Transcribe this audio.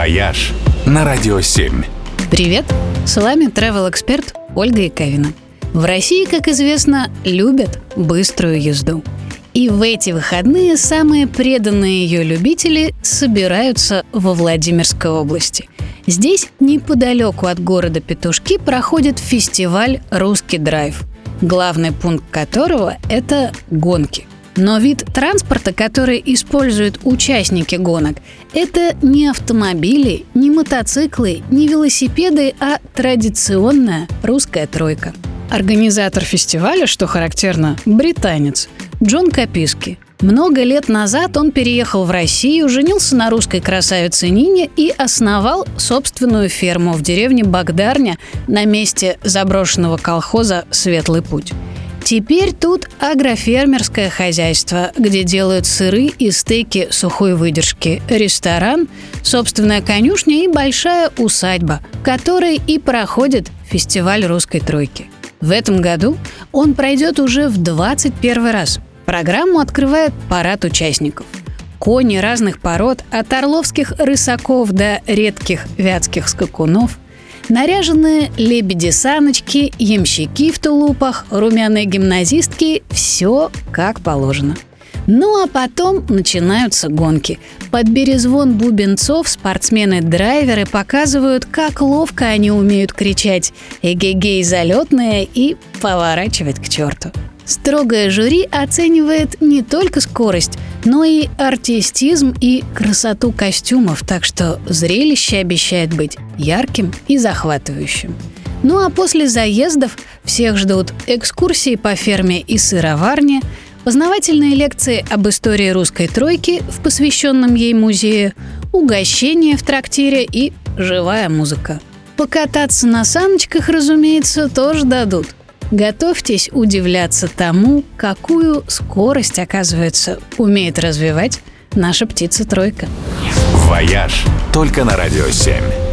«Вояж» на Радио 7. Привет, с вами travel-эксперт Ольга Яковина. В России, как известно, любят быструю езду. И в эти выходные самые преданные ее любители собираются во Владимирской области. Здесь, неподалеку от города Петушки, проходит фестиваль «Русский драйв», главный пункт которого – это гонки. Но вид транспорта, который используют участники гонок, это не автомобили, не мотоциклы, не велосипеды, а традиционная русская тройка. Организатор фестиваля, что характерно, британец Джон Каписки. Много лет назад он переехал в Россию, женился на русской красавице Нине и основал собственную ферму в деревне Богдарня на месте заброшенного колхоза «Светлый путь». Теперь тут агрофермерское хозяйство, где делают сыры и стейки сухой выдержки, ресторан, собственная конюшня и большая усадьба, в которой и проходит фестиваль «Русской тройки». В этом году он пройдет уже в 21 раз. Программу открывает парад участников. Кони разных пород, от орловских рысаков до редких вятских скакунов, наряженные лебеди-саночки, ямщики в тулупах, румяные гимназистки – все как положено. Ну а потом начинаются гонки. Под перезвон бубенцов спортсмены-драйверы показывают, как ловко они умеют кричать «Эгегей, залетные!» и поворачивать к черту. Строгое жюри оценивает не только скорость, но и артистизм и красоту костюмов, так что зрелище обещает быть ярким и захватывающим. Ну а после заездов всех ждут экскурсии по ферме и сыроварне, познавательные лекции об истории русской тройки в посвященном ей музее, угощения в трактире и живая музыка. Покататься на саночках, разумеется, тоже дадут. Готовьтесь удивляться тому, какую скорость, оказывается, умеет развивать наша птица-тройка. «Вояж» только на Радио 7.